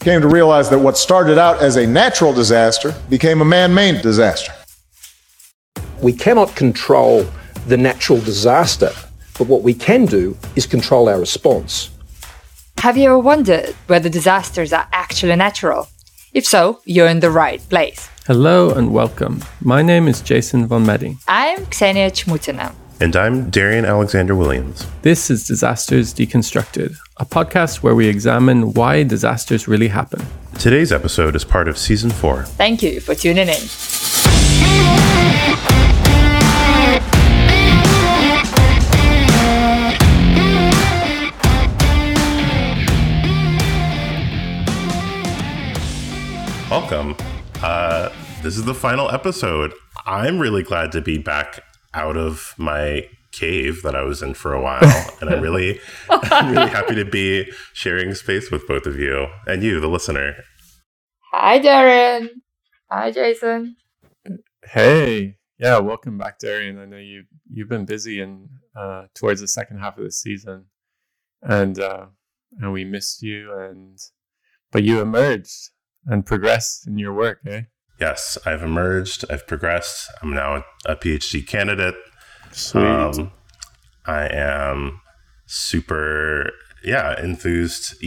came to realize that what started out as a natural disaster became a man-made disaster. We cannot control the natural disaster, but what we can do is control our response. Have you ever wondered whether disasters are actually natural? If so, you're in the right place. Hello and welcome. My name is Jason von Medding. I'm Ksenia Čmutina. And I'm Darian Alexander Williams. This is Disasters Deconstructed, a podcast where we examine why disasters really happen. Today's episode is part of Season 4. Thank you for tuning in. Welcome. This is the final episode. I'm really glad to be back out of my cave that I was in for a while. And I'm really happy to be sharing space with both of you and you, the listener. Hi, Darian. Hi, Jason. Hey. Yeah, welcome back, Darian. I know you've been busy and towards the second half of the season. And we missed you, but you emerged and progressed in your work, eh? Yes, I've emerged. I've progressed. I'm now a PhD candidate. Sweet. I am super, enthused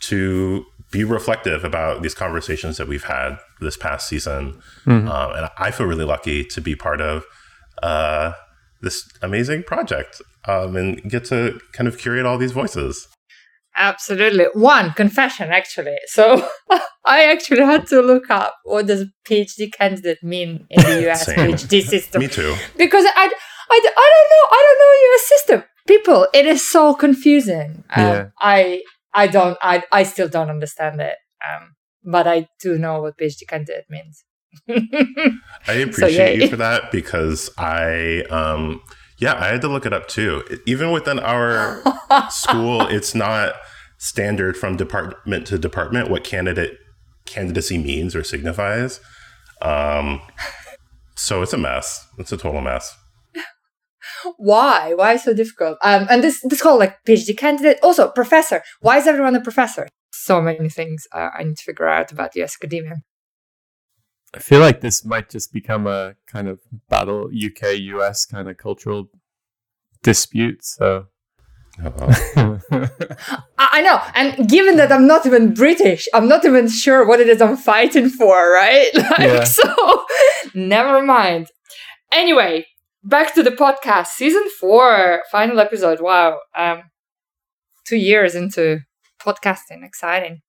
to be reflective about these conversations that we've had this past season. Mm-hmm. And I feel really lucky to be part of this amazing project and get to kind of curate all these voices. Absolutely. One confession, actually. So I actually had to look up what does PhD candidate mean in the US PhD system. Me too. Because I don't know US system. People, it is so confusing. I still don't understand it. But I do know what PhD candidate means. I appreciate you for that, because I had to look it up too. Even within our school, it's not standard from department to department what candidacy means or signifies. So it's a mess. It's a total mess. Why? Why so difficult? And this whole PhD candidate, also professor. Why is everyone a professor? So many things I need to figure out about US academia. I feel like this might just become a kind of battle, UK-US kind of cultural dispute, so... I know, and given that I'm not even British, I'm not even sure what it is I'm fighting for, right? So, never mind. Anyway, back to the podcast. Season 4, final episode, wow. 2 years into podcasting, exciting.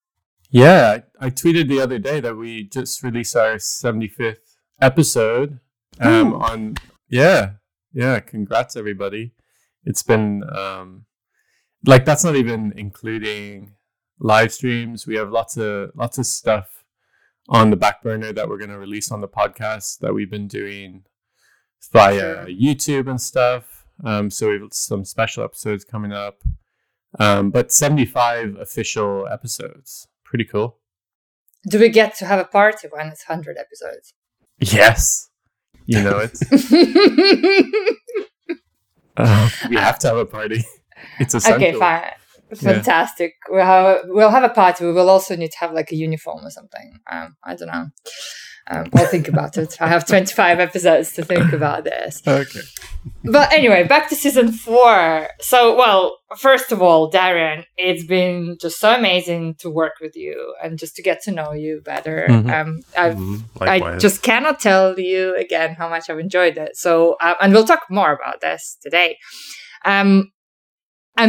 Yeah, I tweeted the other day that we just released our 75th episode. Congrats everybody. It's been that's not even including live streams. We have lots of stuff on the back burner that we're going to release on the podcast that we've been doing via YouTube and stuff. So we have some special episodes coming up. But 75 official episodes. Pretty cool. Do we get to have a party when it's 100 episodes? Yes. You know it. We have to have a party. It's essential. Okay, fine. Fantastic. Yeah. We'll have a party. We will also need to have a uniform or something. I don't know. I'll think about it. I have 25 episodes to think about this. Okay. But anyway, back to season 4. So, first of all, Darian, it's been just so amazing to work with you and just to get to know you better. Mm-hmm. I just cannot tell you again how much I've enjoyed it. So, and we'll talk more about this today. And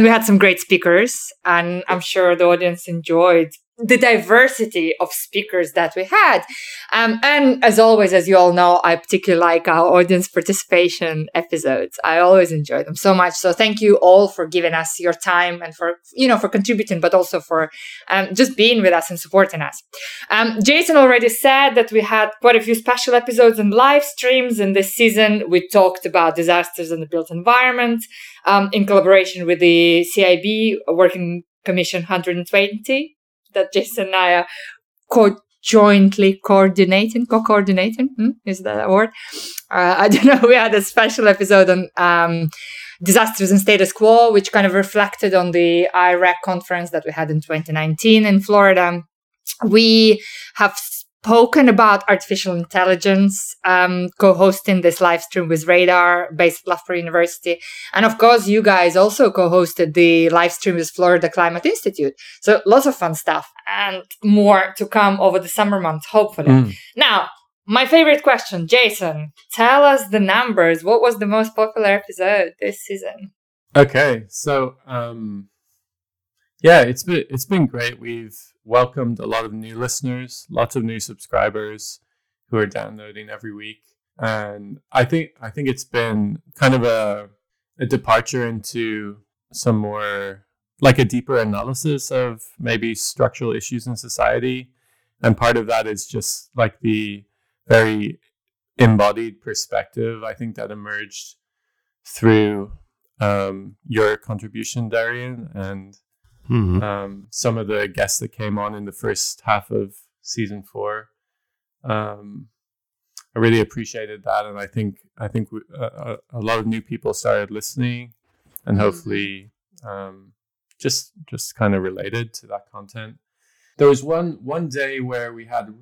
we had some great speakers, and I'm sure the audience enjoyed the diversity of speakers that we had. And as always, as you all know, I particularly like our audience participation episodes. I always enjoy them so much. So thank you all for giving us your time and for contributing, but also for just being with us and supporting us. Jason already said that we had quite a few special episodes and live streams in this season. We talked about disasters in the built environment in collaboration with the CIB Working Commission 120. That Jason and I are jointly co-coordinating. Is that a word? I don't know. We had a special episode on Disasters and Status Quo, which kind of reflected on the IRAC conference that we had in 2019 in Florida. We have spoken about artificial intelligence, co-hosting this live stream with Radar based at Loughborough University. And of course, you guys also co-hosted the live stream with Florida Climate Institute. So lots of fun stuff and more to come over the summer months, hopefully. Now, my favorite question, Jason, tell us the numbers. What was the most popular episode this season? Okay, so it's been great. We've welcomed a lot of new listeners, lots of new subscribers who are downloading every week, and I think it's been kind of a departure into some more like a deeper analysis of maybe structural issues in society, and part of that is just like the very embodied perspective I think that emerged through your contribution, Darian, and some of the guests that came on in the first half of season 4. I really appreciated that, and I think a lot of new people started listening, and hopefully just kind of related to that content. There was one day where we had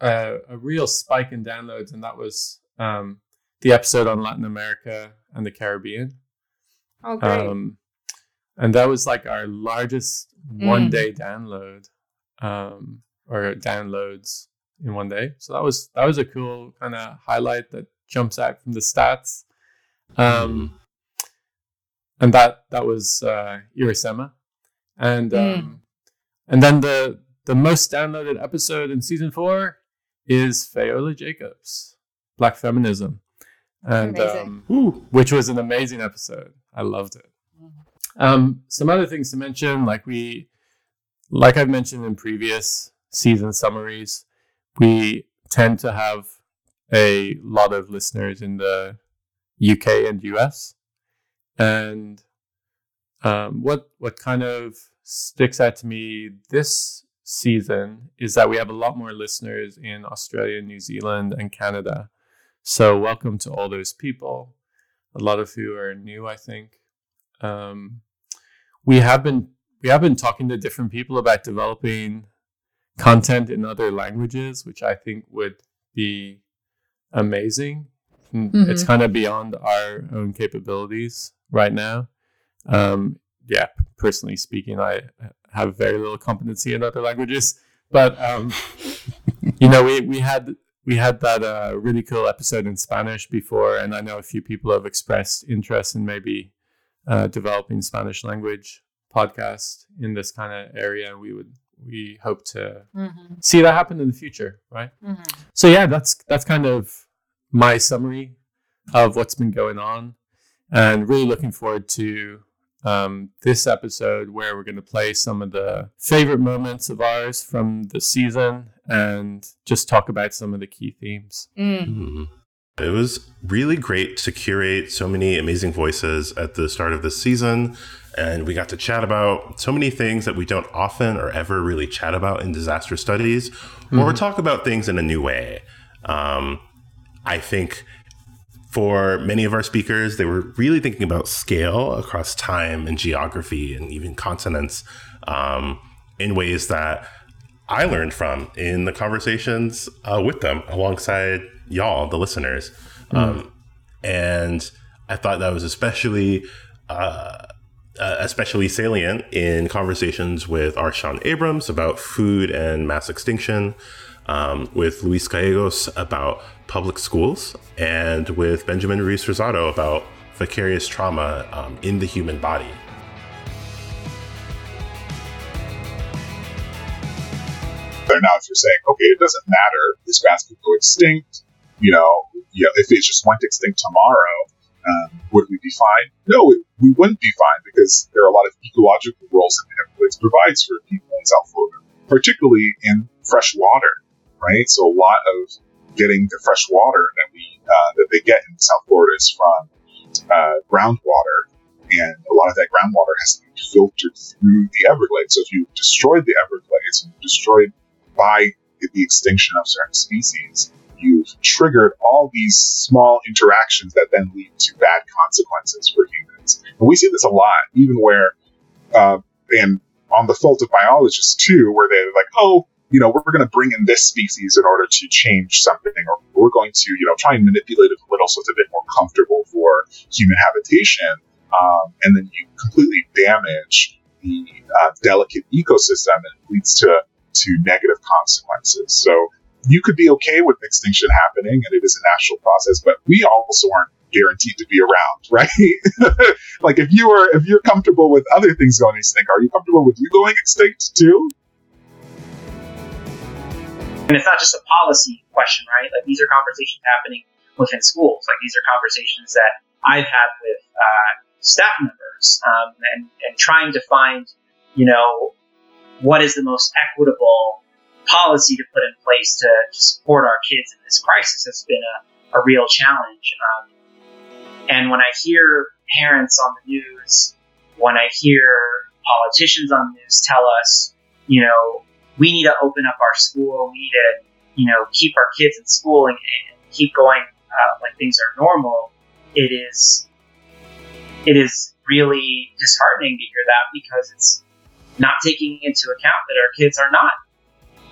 a real spike in downloads, and that was the episode on Latin America and the Caribbean. Okay. And that was like our largest one-day download, or downloads in one day. So that was a cool kind of highlight that jumps out from the stats. And that was Irusema, and then the most downloaded episode in season 4 is Fayola Jacobs, Black Feminism, and which was an amazing episode. I loved it. Some other things to mention, like I've mentioned in previous season summaries, we tend to have a lot of listeners in the UK and US, and what kind of sticks out to me this season is that we have a lot more listeners in Australia, New Zealand, and Canada. So welcome to all those people, a lot of who are new, I think. We have been talking to different people about developing content in other languages, which I think would be amazing. It's kind of beyond our own capabilities right now. Personally speaking, I have very little competency in other languages, but we had that really cool episode in Spanish before, and I know a few people have expressed interest in maybe developing Spanish language podcast in this kind of area. We hope to see that happen in the future, right? So yeah, that's kind of my summary of what's been going on, and really looking forward to this episode where we're going to play some of the favorite moments of ours from the season and just talk about some of the key themes. It was really great to curate so many amazing voices at the start of this season, and we got to chat about so many things that we don't often or ever really chat about in disaster studies, or talk about things in a new way. I think for many of our speakers, they were really thinking about scale across time and geography and even continents, in ways that I learned from in the conversations with them alongside y'all, the listeners. And I thought that was especially salient in conversations with Arshan Abrams about food and mass extinction, with Luis Gallegos about public schools, and with Benjamin Ruiz Rosado about vicarious trauma in the human body. But now if you're saying, okay, it doesn't matter, these grass could go extinct, if it just went extinct tomorrow, would we be fine? No, we wouldn't be fine, because there are a lot of ecological roles that the Everglades provides for people in South Florida, particularly in fresh water, right? So a lot of getting the fresh water that they get in South Florida is from groundwater, and a lot of that groundwater has to be filtered through the Everglades. So if you destroyed the Everglades, you destroyed by the extinction of certain species, you've triggered all these small interactions that then lead to bad consequences for humans. And we see this a lot, even where, and on the fault of biologists too, where they're like, oh, you know, we're going to bring in this species in order to change something, or we're going to, you know, try and manipulate it a little so it's a bit more comfortable for human habitation. And then you completely damage the delicate ecosystem, and it leads to negative consequences. So you could be okay with extinction happening, and it is a natural process, but we also aren't guaranteed to be around, right? Like if you're comfortable with other things going extinct, are you comfortable with you going extinct too? And it's not just a policy question, right? Like these are conversations happening within schools. Like these are conversations that I've had with staff members and trying to find, you know, what is the most equitable policy to put in place to support our kids in this crisis has been a real challenge. And when I hear parents on the news, when I hear politicians on the news tell us, you know, we need to open up our school, we need to, you know, keep our kids in school and keep going like things are normal, it is really disheartening to hear that, because it's not taking into account that our kids are not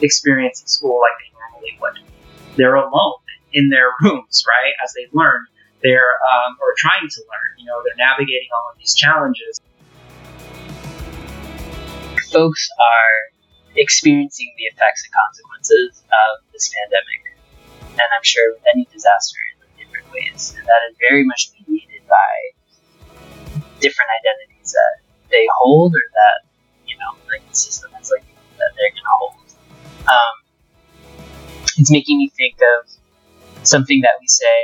experiencing school like they normally would. They're alone in their rooms, right? As they learn, they're or trying to learn. You know, they're navigating all of these challenges. Folks are experiencing the effects and consequences of this pandemic, and I'm sure with any disaster in different ways. And that is very much mediated by different identities that they hold, or that, you know, like the system is like that they're gonna hold. It's making me think of something that we say,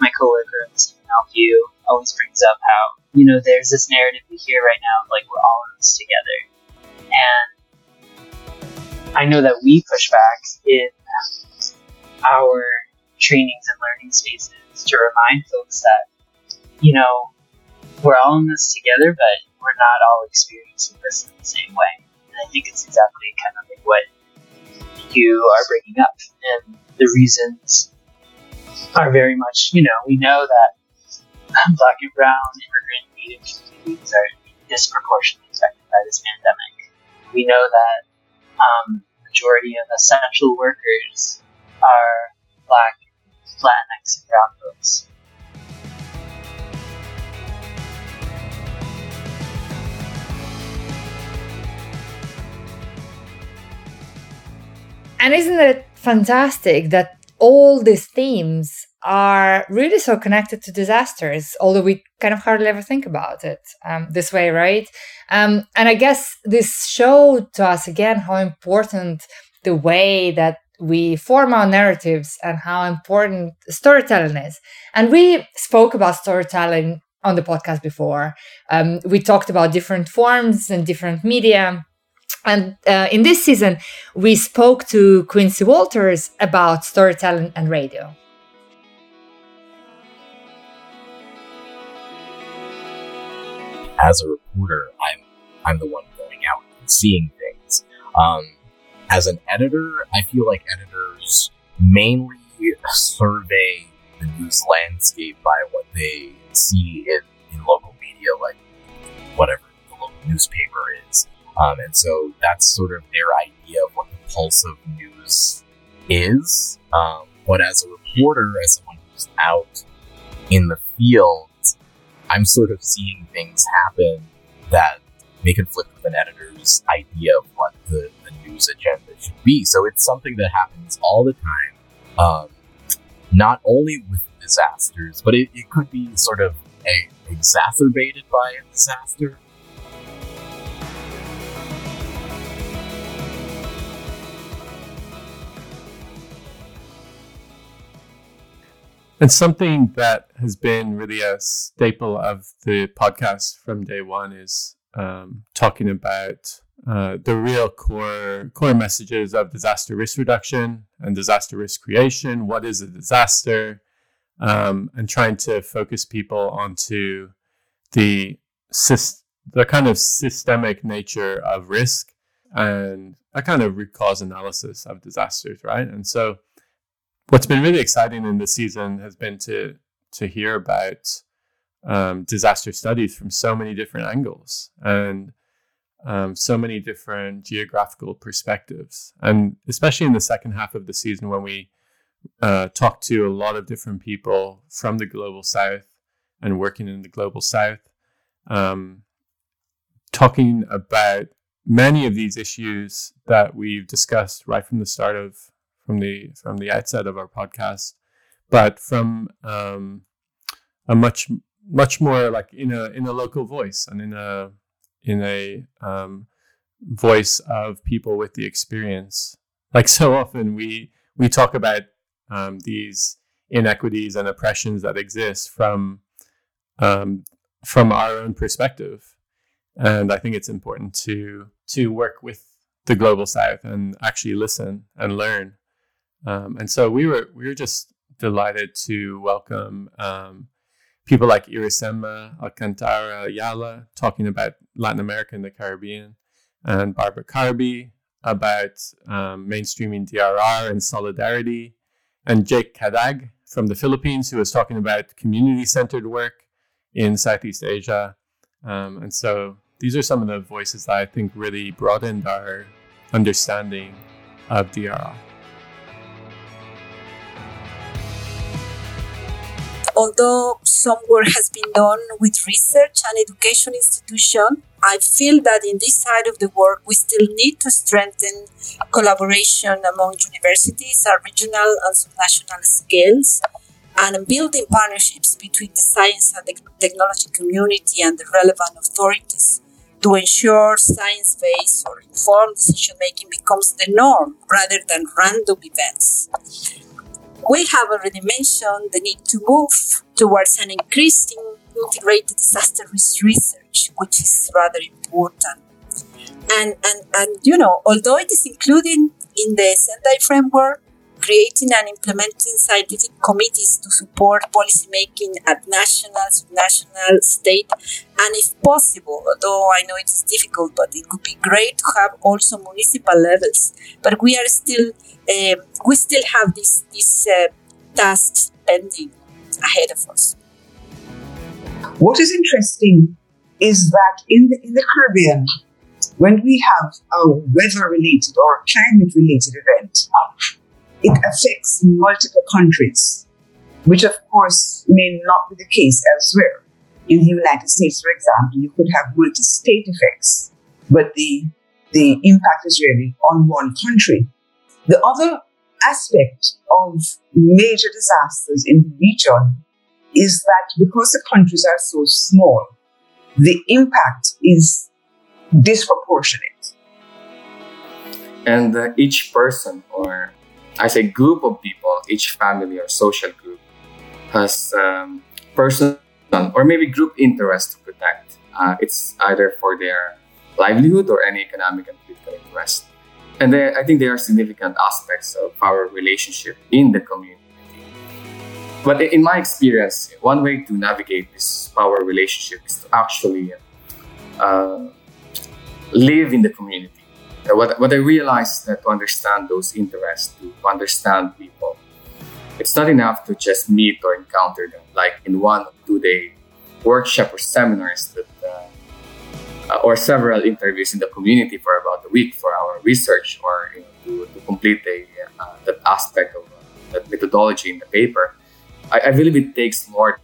my coworker, Stephen Alphew, always brings up how, you know, there's this narrative we hear right now of like, we're all in this together. And I know that we push back in our trainings and learning spaces to remind folks that, you know, we're all in this together, but we're not all experiencing this in the same way. And I think it's exactly kind of like what you are breaking up, and the reasons are very much, you know, we know that Black and brown immigrant native communities are disproportionately affected by this pandemic. We know that the majority of essential workers are Black, Latinx, and brown folks. And isn't it fantastic that all these themes are really so connected to disasters, although we kind of hardly ever think about it this way, right? And I guess this showed to us again how important the way that we form our narratives and how important storytelling is. And we spoke about storytelling on the podcast before. We talked about different forms and different media. And in this season, we spoke to Quincy Walters about storytelling and radio. As a reporter, I'm the one going out and seeing things. As an editor, I feel like editors mainly survey the news landscape by what they see in local media, like whatever the local newspaper is. And so that's sort of their idea of what the pulse of news is. But as a reporter, as someone who's out in the field, I'm sort of seeing things happen that may conflict with an editor's idea of what the news agenda should be. So it's something that happens all the time, not only with disasters, but it could be sort of exacerbated by a disaster. And something that has been really a staple of the podcast from day one is talking about the real core messages of disaster risk reduction and disaster risk creation. What is a disaster? And trying to focus people onto the kind of systemic nature of risk and a kind of root cause analysis of disasters, right? And so What's been really exciting in this season has been to hear about disaster studies from so many different angles and so many different geographical perspectives. And especially in the second half of the season, when we talked to a lot of different people from the Global South and working in the Global South, talking about many of these issues that we've discussed right from the start of, from the outset of our podcast, but from a much more like in a local voice and in a voice of people with the experience. Like so often we talk about these inequities and oppressions that exist from our own perspective. And I think it's important to work with the Global South and actually listen and learn. And so we were just delighted to welcome people like Irusema Alcantara Yala talking about Latin America and the Caribbean, and Barbara Carby about mainstreaming DRR and solidarity, and Jake Kadag from the Philippines, who was talking about community-centered work in Southeast Asia. And so these are some of the voices that I think really broadened our understanding of DRR. Although some work has been done with research and education institutions, I feel that in this side of the work, we still need to strengthen collaboration among universities at regional and subnational scales, and building partnerships between the science and the technology community and the relevant authorities to ensure science-based or informed decision-making becomes the norm rather than random events. We have already mentioned the need to move towards an increasing integrated disaster risk research, which is rather important. And although it is included in the Sendai framework, creating and implementing scientific committees to support policymaking at national, subnational, state, and if possible, although I know it is difficult, but it would be great to have also municipal levels. But we are still have these tasks pending ahead of us. What is interesting is that in the Caribbean, when we have a weather-related or climate-related event, it affects multiple countries, which of course may not be the case elsewhere. In the United States, for example, you could have multi-state effects, but the impact is really on one country. The other aspect of major disasters in the region is that because the countries are so small, the impact is disproportionate. And each person or as a group of people, each family or social group has personal or maybe group interests to protect. It's either for their livelihood or any economic and political interest. And I think there are significant aspects of our relationship in the community. But in my experience, one way to navigate this power relationship is to actually live in the community. What I realized that to understand those interests, to understand people, it's not enough to just meet or encounter them, like in 1 or 2 day workshop or seminars or several interviews in the community for about a week for our research or to complete that aspect of that methodology in the paper. I believe it takes more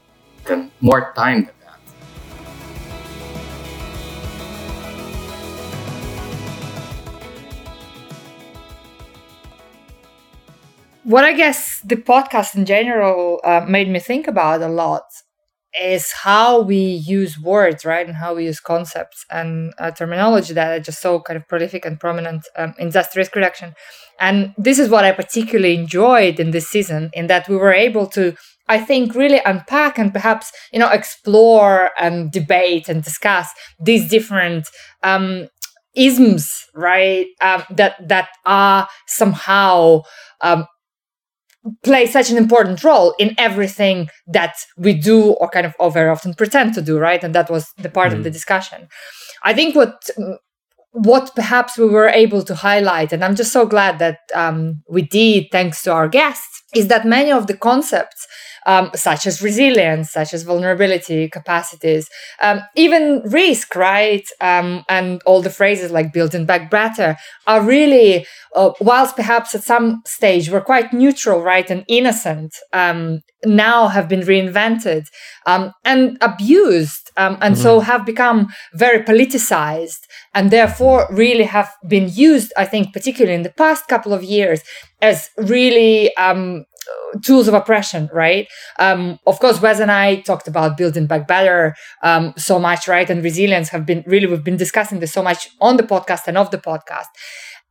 time than that. What I guess the podcast in general made me think about a lot is how we use words, right? And how we use concepts and terminology that I just so kind of prolific and prominent in disaster risk reduction. And this is what I particularly enjoyed in this season, in that we were able to, I think, really unpack and perhaps, explore and debate and discuss these different isms, right? That are somehow... play such an important role in everything that we do or kind of very often pretend to do, right? And that was the part of the discussion. I think what perhaps we were able to highlight, and I'm just so glad that we did, thanks to our guests, is that many of the concepts, such as resilience, such as vulnerability, capacities, even risk, right? And all the phrases like building back better are really, whilst perhaps at some stage were quite neutral, right, and innocent, now have been reinvented and abused, and so have become very politicized, and therefore really have been used, I think, particularly in the past couple of years, as really tools of oppression, right? Of course, Wes and I talked about building back better so much, right? And resilience have been really, we've been discussing this so much on the podcast and off the podcast.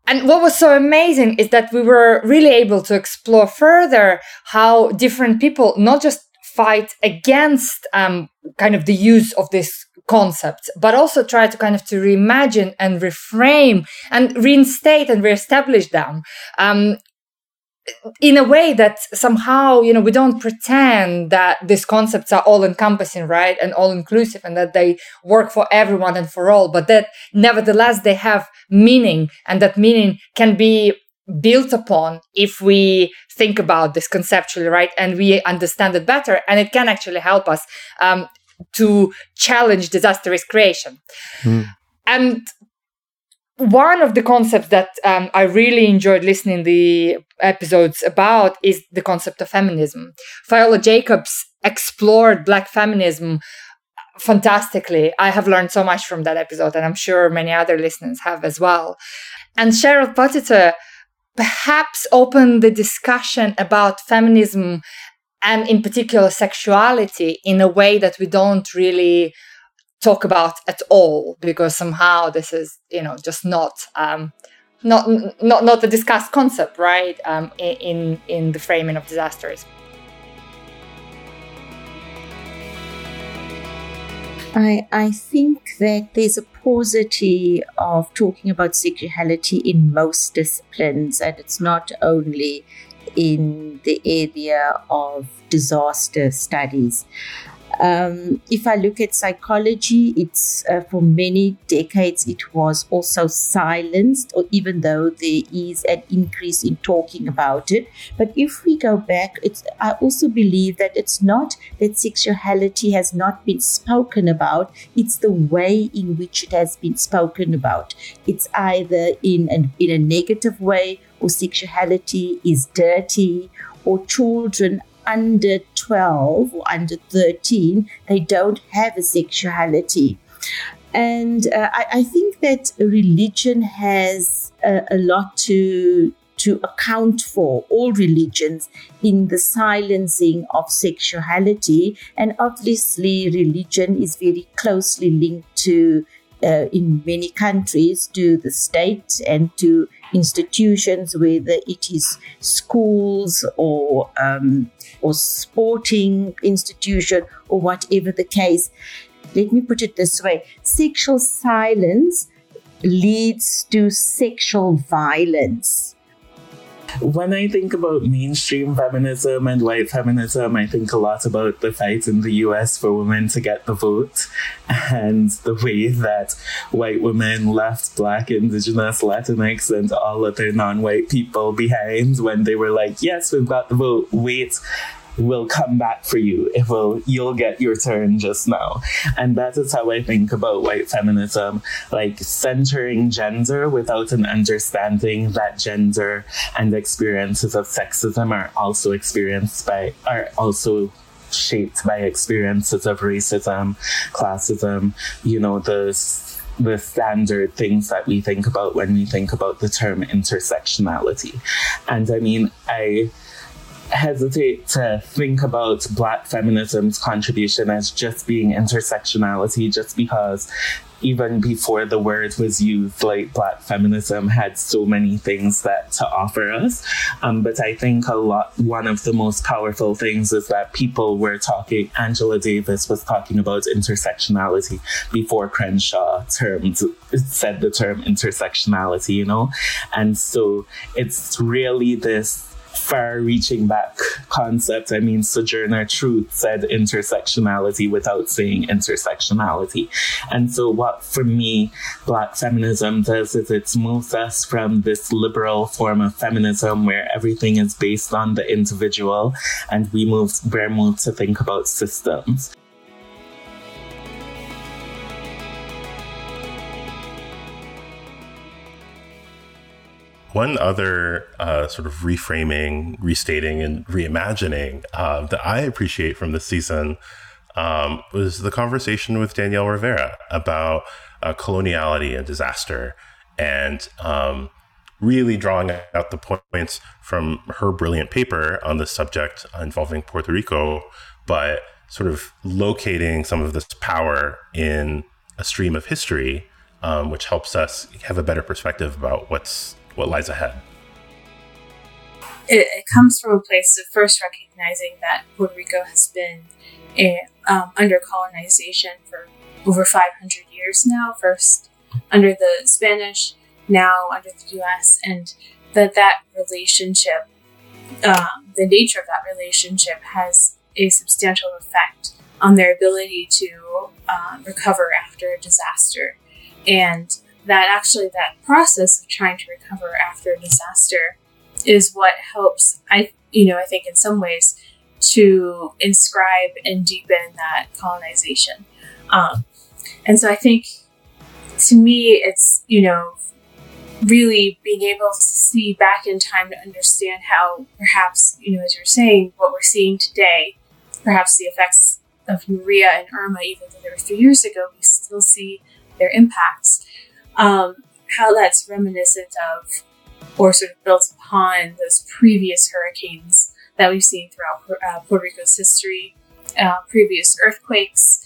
And what was so amazing is that we were really able to explore further how different people not just fight against kind of the use of this concept, but also try to kind of to reimagine and reframe and reinstate and reestablish them. In a way that somehow, you know, we don't pretend that these concepts are all encompassing, right, and all inclusive, and that they work for everyone and for all, but that nevertheless they have meaning, and that meaning can be built upon if we think about this conceptually, right, and we understand it better, and it can actually help us to challenge disastrous creation. And one of the concepts that I really enjoyed listening to the episodes about is the concept of feminism. Fayola Jacobs explored Black feminism fantastically. I have learned so much from that episode, and I'm sure many other listeners have as well. And Cheryl Potter perhaps opened the discussion about feminism and in particular sexuality in a way that we don't really talk about at all, because somehow this is, you know, just not a discussed concept, right? In the framing of disasters. I think that there's a paucity of talking about sexuality in most disciplines, and it's not only in the area of disaster studies. If I look at psychology, it's for many decades, it was also silenced, or even though there is an increase in talking about it. But if we go back, I also believe that it's not that sexuality has not been spoken about, it's the way in which it has been spoken about. It's either in a negative way, or sexuality is dirty, or children under 12 or under 13, they don't have a sexuality. And I think that religion has a lot to account for, all religions, in the silencing of sexuality. And obviously, religion is very closely linked to, in many countries, to the state and to institutions, whether it is schools or sporting institution or whatever the case. Let me put it this way. Sexual silence leads to sexual violence. When I think about mainstream feminism and white feminism, I think a lot about the fight in the US for women to get the vote, and the way that white women left Black, Indigenous, Latinx, and all other non-white people behind when they were like, yes, we've got the vote, wait, we'll come back for you, you'll get your turn just now. And that is how I think about white feminism, like centering gender without an understanding that gender and experiences of sexism are also shaped by experiences of racism, classism, you know, the standard things that we think about when we think about the term intersectionality. And I mean, I hesitate to think about Black feminism's contribution as just being intersectionality, just because even before the word was used, like, Black feminism had so many things that to offer us. But I think one of the most powerful things is that people were talking, Angela Davis was talking about intersectionality before Crenshaw said the term intersectionality, you know? And so it's really this far-reaching back concept. I mean, Sojourner Truth said intersectionality without saying intersectionality. And so what, for me, Black feminism does is it moves us from this liberal form of feminism where everything is based on the individual, and we're moved to think about systems. One other sort of reframing, restating, and reimagining that I appreciate from this season was the conversation with Danielle Rivera about coloniality and disaster, and really drawing out the points from her brilliant paper on this subject involving Puerto Rico, but sort of locating some of this power in a stream of history, which helps us have a better perspective about what lies ahead. It comes from a place of first recognizing that Puerto Rico has been under colonization for over 500 years now, first under the Spanish, now under the US, and that relationship, the nature of that relationship has a substantial effect on their ability to recover after a disaster. And that process of trying to recover after a disaster is what helps, I think in some ways, to inscribe and deepen that colonization. And so I think, to me, it's, really being able to see back in time to understand how perhaps, as you're saying, what we're seeing today, perhaps the effects of Maria and Irma, even though they were 3 years ago, we still see their impacts. How that's reminiscent of, or sort of built upon, those previous hurricanes that we've seen throughout Puerto Rico's history, previous earthquakes,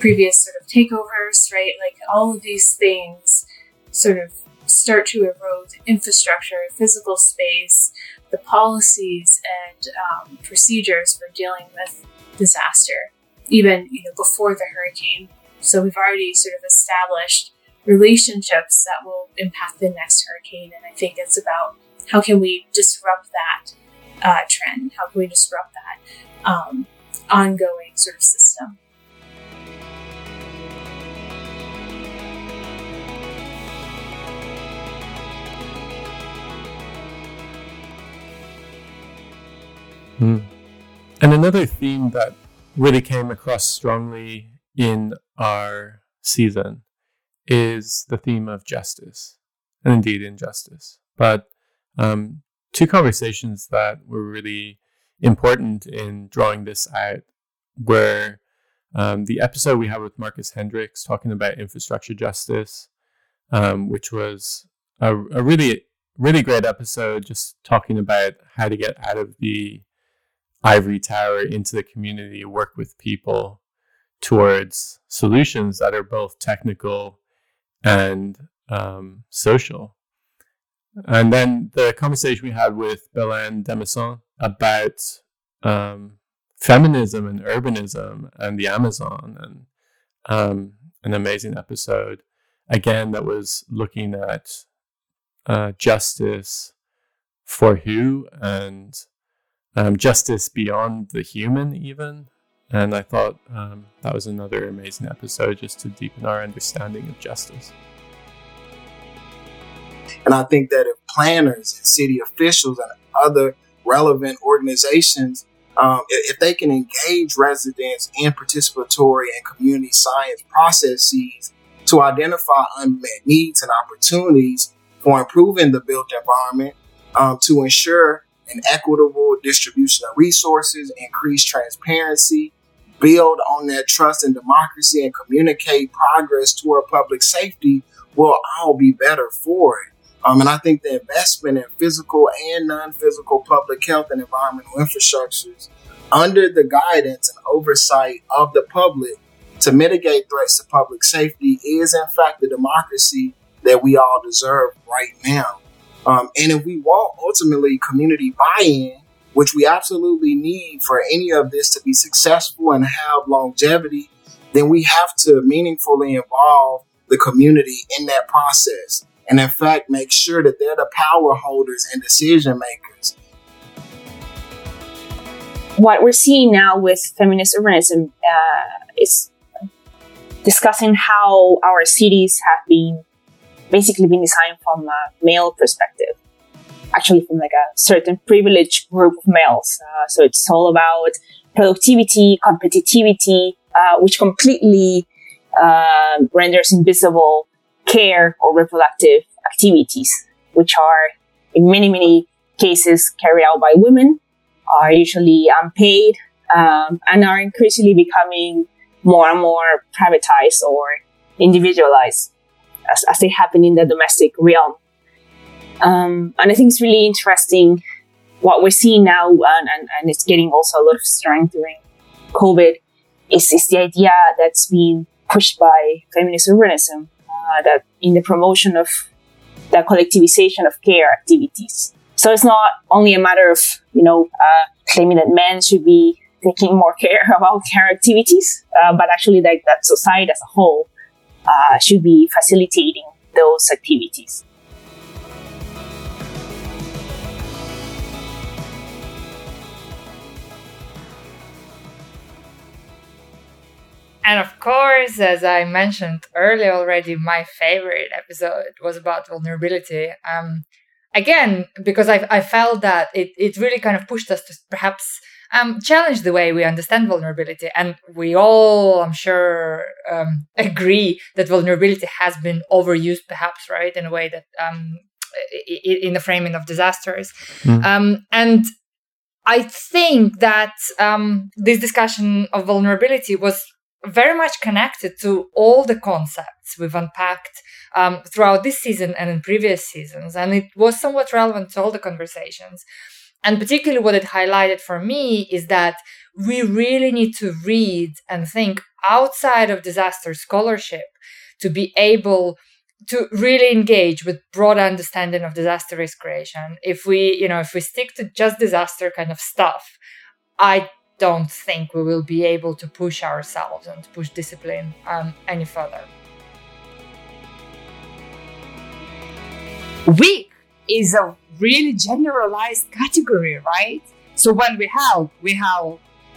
previous sort of takeovers, right? Like all of these things sort of start to erode the infrastructure, physical space, the policies and procedures for dealing with disaster, even before the hurricane. So we've already sort of established relationships that will impact the next hurricane. And I think it's about how can we disrupt that trend? How can we disrupt that ongoing sort of system? And another theme that really came across strongly in our season is the theme of justice, and indeed injustice. But two conversations that were really important in drawing this out were the episode we had with Marcus Hendricks talking about infrastructure justice, which was a really, really great episode, just talking about how to get out of the ivory tower into the community, work with people towards solutions that are both technical and social. And then the conversation we had with Belaine Demasson about feminism and urbanism and the Amazon, and an amazing episode, again, that was looking at justice for who, and justice beyond the human even. And I thought that was another amazing episode, just to deepen our understanding of justice. And I think that if planners and city officials and other relevant organizations, if they can engage residents in participatory and community science processes to identify unmet needs and opportunities for improving the built environment, to ensure an equitable distribution of resources, increase transparency, build on that trust and democracy, and communicate progress toward public safety, will all be better for it. And I think the investment in physical and non-physical public health and environmental infrastructures under the guidance and oversight of the public to mitigate threats to public safety is, in fact, the democracy that we all deserve right now. And if we want, ultimately, community buy-in, which we absolutely need for any of this to be successful and have longevity, then we have to meaningfully involve the community in that process. and in fact make sure that they're the power holders and decision makers. What we're seeing now with feminist urbanism is discussing how our cities have been designed from a male perspective, actually from like a certain privileged group of males. So it's all about productivity, competitivity, which completely renders invisible care or reproductive activities, which are in many, many cases carried out by women, are usually unpaid, and are increasingly becoming more and more privatized or individualized as they happen in the domestic realm. And I think it's really interesting what we're seeing now, and it's getting also a lot of strength during COVID, is the idea that's being pushed by feminist urbanism, that in the promotion of the collectivization of care activities. So it's not only a matter of, claiming that men should be taking more care about care activities, but actually that society as a whole should be facilitating those activities. And of course, as I mentioned earlier already, my favorite episode was about vulnerability. Again, because I felt that it really kind of pushed us to perhaps challenge the way we understand vulnerability. And we all, I'm sure, agree that vulnerability has been overused, perhaps, right, in a way that in the framing of disasters. Mm. And I think that this discussion of vulnerability was very much connected to all the concepts we've unpacked throughout this season and in previous seasons. And it was somewhat relevant to all the conversations. And particularly what it highlighted for me is that we really need to read and think outside of disaster scholarship to be able to really engage with broader understanding of disaster risk creation. If we stick to just disaster kind of stuff, I don't think we will be able to push ourselves and push discipline any further. Weak is a really generalized category, right? So when we help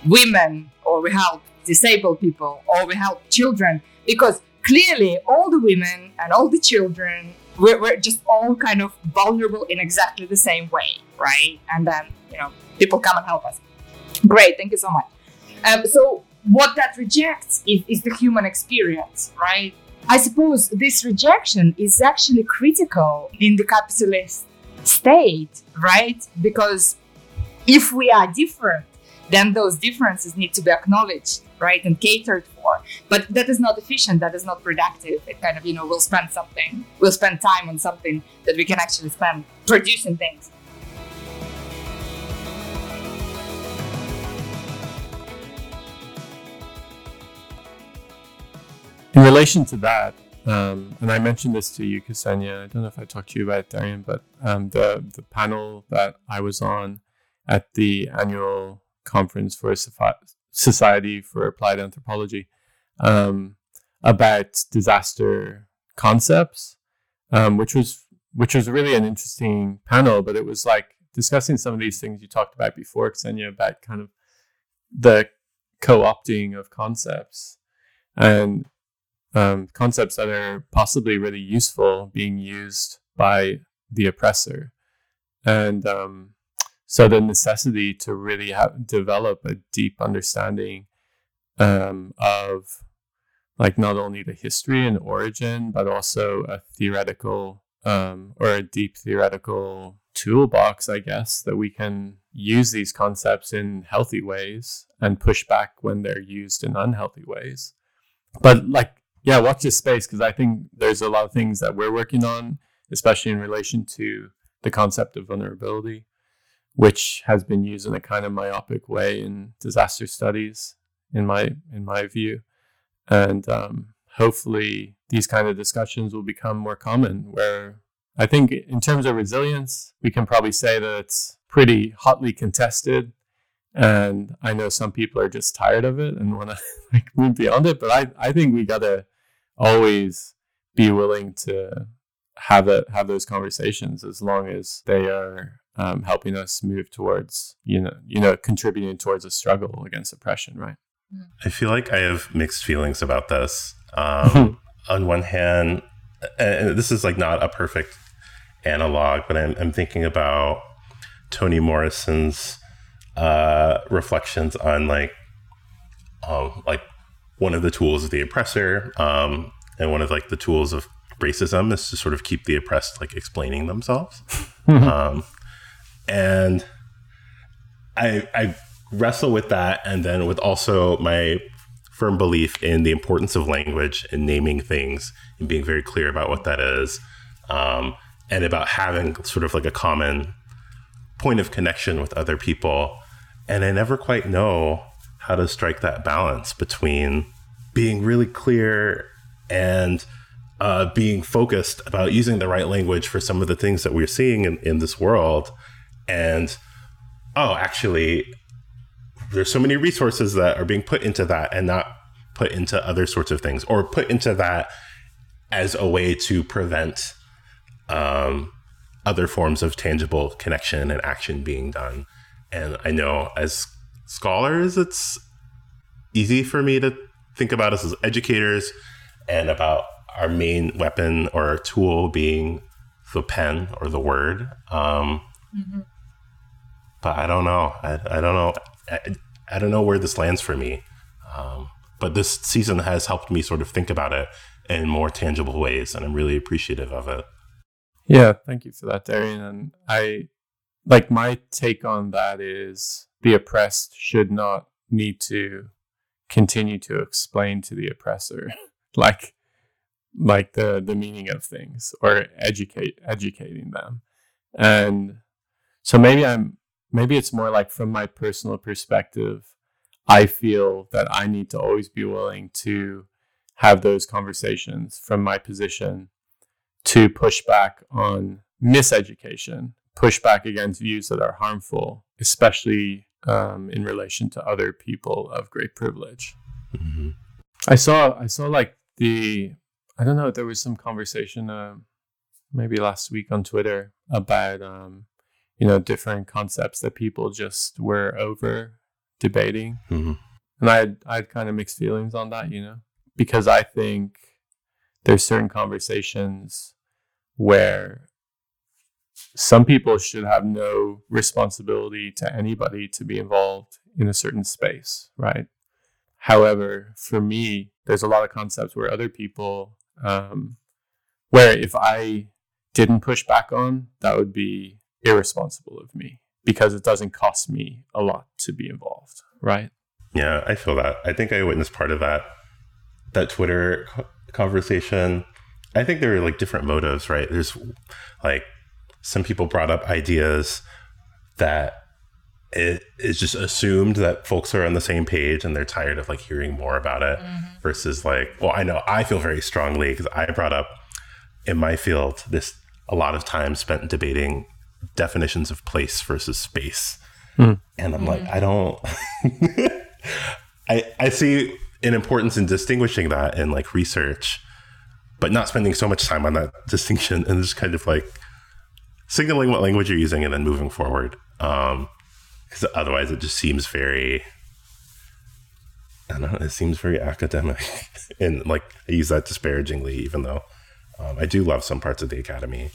women, or we help disabled people, or we help children, because clearly all the women and all the children, we're just all kind of vulnerable in exactly the same way, right? And then, people come and help us. Great, thank you so much. So what that rejects is the human experience, right? I suppose this rejection is actually critical in the capitalist state, right? Because if we are different, then those differences need to be acknowledged, right? And catered for. But that is not efficient, that is not productive. It kind of, we'll spend time on something that we can actually spend producing things. In relation to that, and I mentioned this to you, Ksenia, I don't know if I talked to you about it, Darian, but the panel that I was on at the annual conference for Society for Applied Anthropology about disaster concepts, which was really an interesting panel, but it was like discussing some of these things you talked about before, Ksenia, about kind of the co-opting of concepts and concepts that are possibly really useful being used by the oppressor. And so the necessity to really develop a deep understanding of like not only the history and origin, but also a theoretical or a deep theoretical toolbox, I guess, that we can use these concepts in healthy ways and push back when they're used in unhealthy ways. But like, yeah, watch this space, because I think there's a lot of things that we're working on, especially in relation to the concept of vulnerability, which has been used in a kind of myopic way in disaster studies, in my view. And hopefully these kind of discussions will become more common, where I think in terms of resilience, we can probably say that it's pretty hotly contested. And I know some people are just tired of it and want to move beyond it, but I think we gotta always be willing to have those conversations as long as they are helping us move towards, contributing towards a struggle against oppression, right? I feel like I have mixed feelings about this. On one hand, and this is like not a perfect analog, but I'm thinking about Toni Morrison's reflections on like one of the tools of the oppressor, and one of like the tools of racism is to sort of keep the oppressed like explaining themselves. And I wrestle with that, and then with also my firm belief in the importance of language and naming things and being very clear about what that is, and about having sort of like a common point of connection with other people. And I never quite know how to strike that balance between being really clear and being focused about using the right language for some of the things that we're seeing in this world. And, actually, there's so many resources that are being put into that and not put into other sorts of things, or put into that as a way to prevent other forms of tangible connection and action being done. And I know as scholars, it's easy for me to think about us as educators and about our main weapon or our tool being the pen or the word. But I don't know. I don't know where this lands for me. But this season has helped me sort of think about it in more tangible ways, and I'm really appreciative of it. Yeah, thank you for that, Darian. And my take on that is the oppressed should not need to continue to explain to the oppressor like the meaning of things or educating them. And so maybe it's more like from my personal perspective, I feel that I need to always be willing to have those conversations from my position to push back on miseducation, push back against views that are harmful, especially in relation to other people of great privilege. Mm-hmm. I saw there was some conversation maybe last week on Twitter about different concepts that people just were over debating. Mm-hmm. And I had kind of mixed feelings on that, because I think there's certain conversations where some people should have no responsibility to anybody to be involved in a certain space, right? However, for me, there's a lot of concepts where other people, where if I didn't push back on, that would be irresponsible of me because it doesn't cost me a lot to be involved, right? Yeah, I feel that. I think I witnessed part of that Twitter conversation. I think there are like different motives, right? There's like some people brought up ideas that it is just assumed that folks are on the same page and they're tired of like hearing more about it, mm-hmm. versus like, well, I know I feel very strongly because I brought up in my field this a lot of time spent debating definitions of place versus space. And I'm like, I don't I see an importance in distinguishing that in like research, but not spending so much time on that distinction and just kind of like signaling what language you're using and then moving forward, because otherwise it just seems very it seems very academic and like I use that disparagingly, even though I do love some parts of the academy.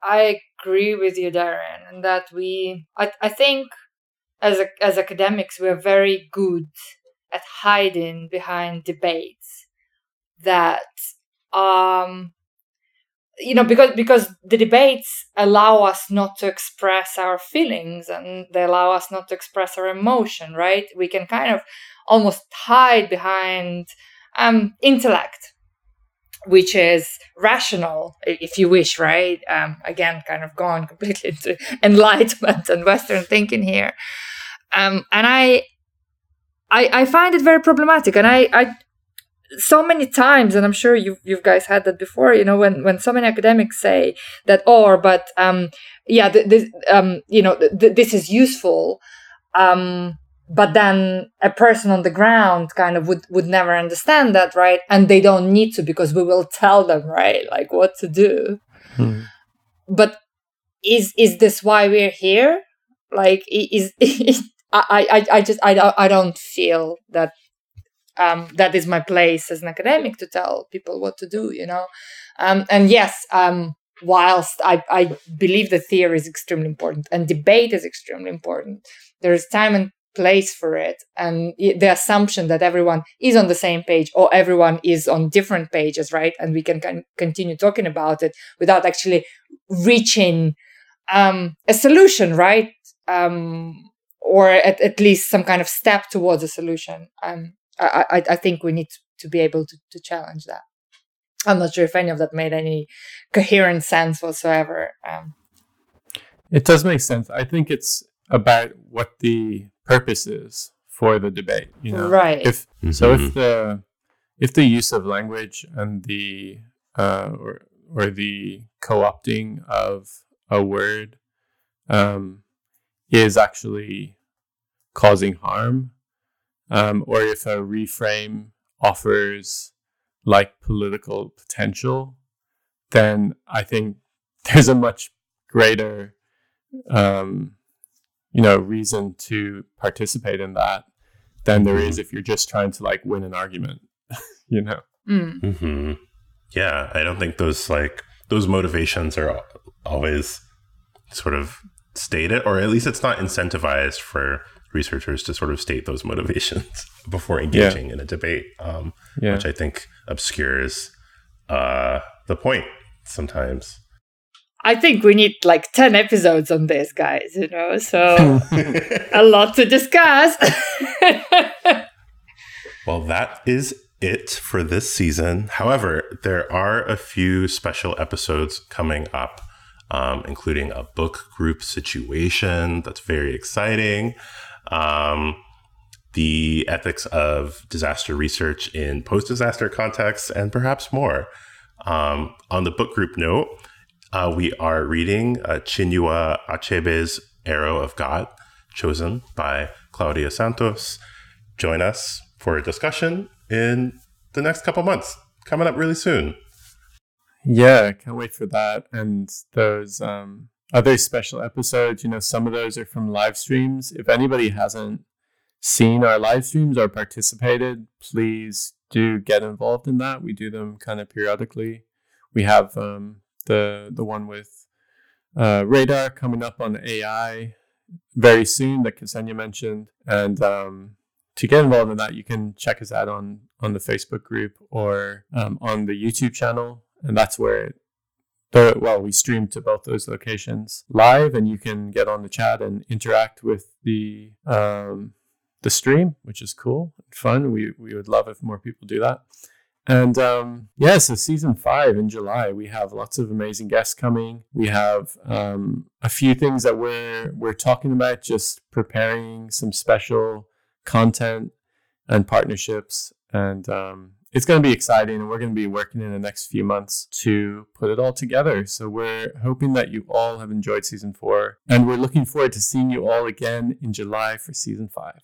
I agree with you, Darren, and that I think as academics, we are very good at hiding behind debates that, because the debates allow us not to express our feelings and they allow us not to express our emotion, right? We can kind of almost hide behind intellect, which is rational, if you wish, right? Again, kind of gone completely into enlightenment and Western thinking here. And I find it very problematic. And I so many times, and I'm sure you guys had that before, when so many academics say that, this is useful, But then a person on the ground kind of would never understand that, right? And they don't need to, because we will tell them, right, like what to do. Hmm. But is this why we're here? Like, I don't feel that that is my place as an academic to tell people what to do, you know? And yes, whilst I believe that theory is extremely important and debate is extremely important, there is time and place for it, and the assumption that everyone is on the same page or everyone is on different pages, right? And we can continue talking about it without actually reaching a solution, right? Or at least some kind of step towards a solution. I think we need to be able to challenge that. I'm not sure if any of that made any coherent sense whatsoever. It does make sense. I think it's about what the purpose is for the debate, you know? Right. If the use of language and the or the co-opting of a word is actually causing harm, or if a reframe offers like political potential, then I think there's a much greater reason to participate in that than there is if you're just trying to like win an argument, you know? Mm. Mm-hmm. Yeah. I don't think those motivations are always sort of stated, or at least it's not incentivized for researchers to sort of state those motivations before engaging in a debate, which I think obscures the point sometimes. I think we need like 10 episodes on this, guys, you know, so a lot to discuss. Well, that is it for this season. However, there are a few special episodes coming up, including a book group situation that's very exciting. The ethics of disaster research in post-disaster contexts, and perhaps more. On the book group note, we are reading Chinua Achebe's Arrow of God, chosen by Claudia Santos. Join us for a discussion in the next couple months, coming up really soon. Yeah, can't wait for that. And those other special episodes, you know, some of those are from live streams. If anybody hasn't seen our live streams or participated, please do get involved in that. We do them kind of periodically. We have the one with Radar coming up on AI very soon that Ksenia mentioned. And to get involved in that, you can check us out on the Facebook group or on the YouTube channel. And that's where we stream to both those locations live, and you can get on the chat and interact with the stream, which is cool and fun. We would love if more people do that. And so season 5 in July, we have lots of amazing guests coming. We have a few things that we're talking about, just preparing some special content and partnerships. And it's going to be exciting, and we're going to be working in the next few months to put it all together. So we're hoping that you all have enjoyed season 4, and we're looking forward to seeing you all again in July for season 5.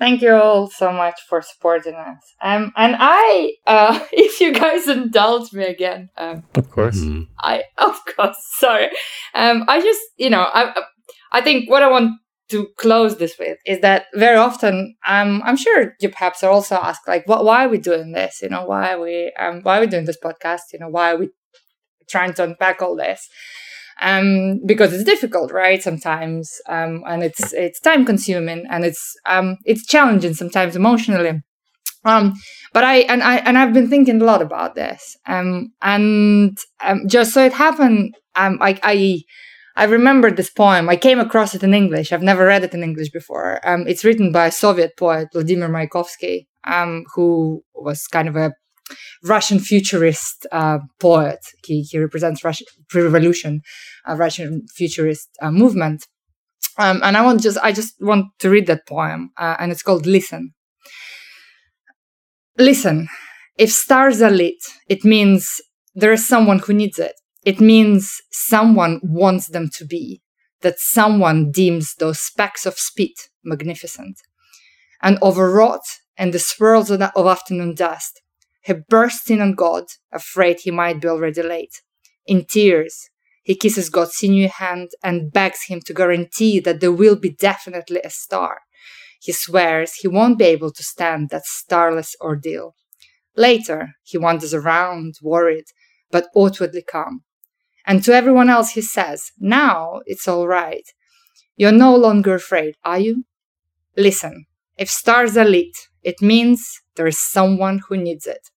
Thank you all so much for supporting us. And I, if you guys indulge me again. Of course. I just, you know, I think what I want to close this with is that very often, I'm sure you perhaps are also asked, like, why are we doing this? You know, why are we doing this podcast? You know, why are we trying to unpack all this? Because it's difficult, right? Sometimes, and it's time consuming, and it's challenging sometimes emotionally. But I've been thinking a lot about this. Just so it happened, I remember this poem. I came across it in English. I've never read it in English before. It's written by a Soviet poet, Vladimir Mayakovsky, who was kind of a Russian futurist poet. He represents Russian pre-revolution, Russian futurist movement. And I just want to read that poem, and it's called "Listen." Listen, if stars are lit, it means there is someone who needs it. It means someone wants them to be, that someone deems those specks of spit magnificent. and overwrought and the swirls of afternoon dust. He bursts in on God, afraid he might be already late. In tears, he kisses God's sinewy hand and begs him to guarantee that there will be definitely a star. He swears he won't be able to stand that starless ordeal. Later, he wanders around, worried, but outwardly calm. And to everyone else he says, now it's all right. You're no longer afraid, are you? Listen, if stars are lit, it means there is someone who needs it.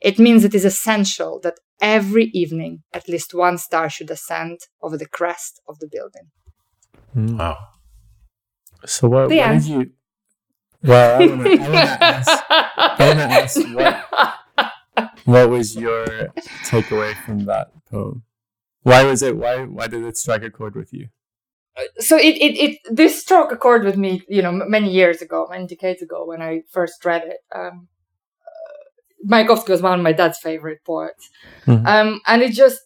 It means it is essential that every evening at least one star should ascend over the crest of the building. Wow. So what did you... Well, I want to ask what was your takeaway from that poem? Why was it? Why did it strike a chord with you? So this struck a chord with me, many decades ago when I first read it. Mayakovsky was one of my dad's favorite poets. Mm-hmm. And it just,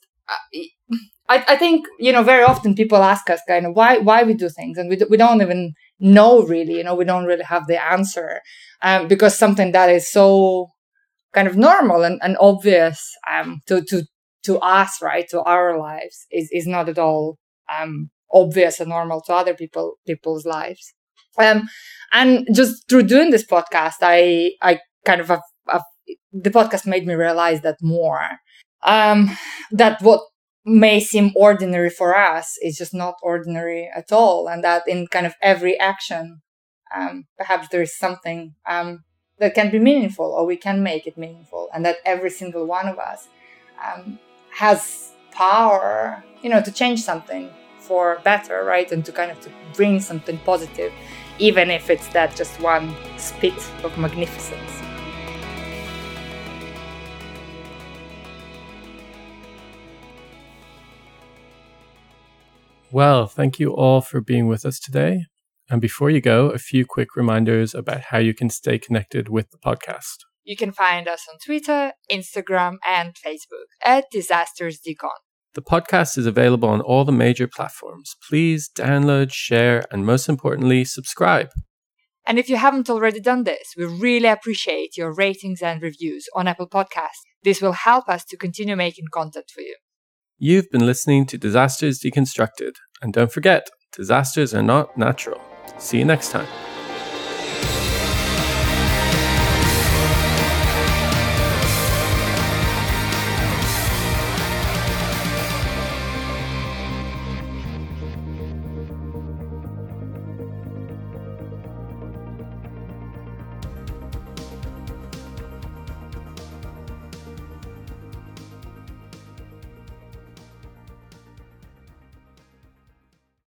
I think, very often people ask us kind of why we do things, and we don't even know really, we don't really have the answer, because something that is so kind of normal and obvious to us, right, to our lives is not at all obvious and normal to other people's lives. And just through doing this podcast, I kind of have the podcast made me realize that more, that what may seem ordinary for us is just not ordinary at all. And that in kind of every action, perhaps there is something that can be meaningful, or we can make it meaningful. And that every single one of us has power, to change something for better, right? And to kind of to bring something positive, even if it's that just one spit of magnificence. Well, thank you all for being with us today. And before you go, a few quick reminders about how you can stay connected with the podcast. You can find us on Twitter, Instagram, and Facebook at Disasters Decon. The podcast is available on all the major platforms. Please download, share, and most importantly, subscribe. And if you haven't already done this, we really appreciate your ratings and reviews on Apple Podcasts. This will help us to continue making content for you. You've been listening to Disasters Deconstructed. And don't forget, disasters are not natural. See you next time.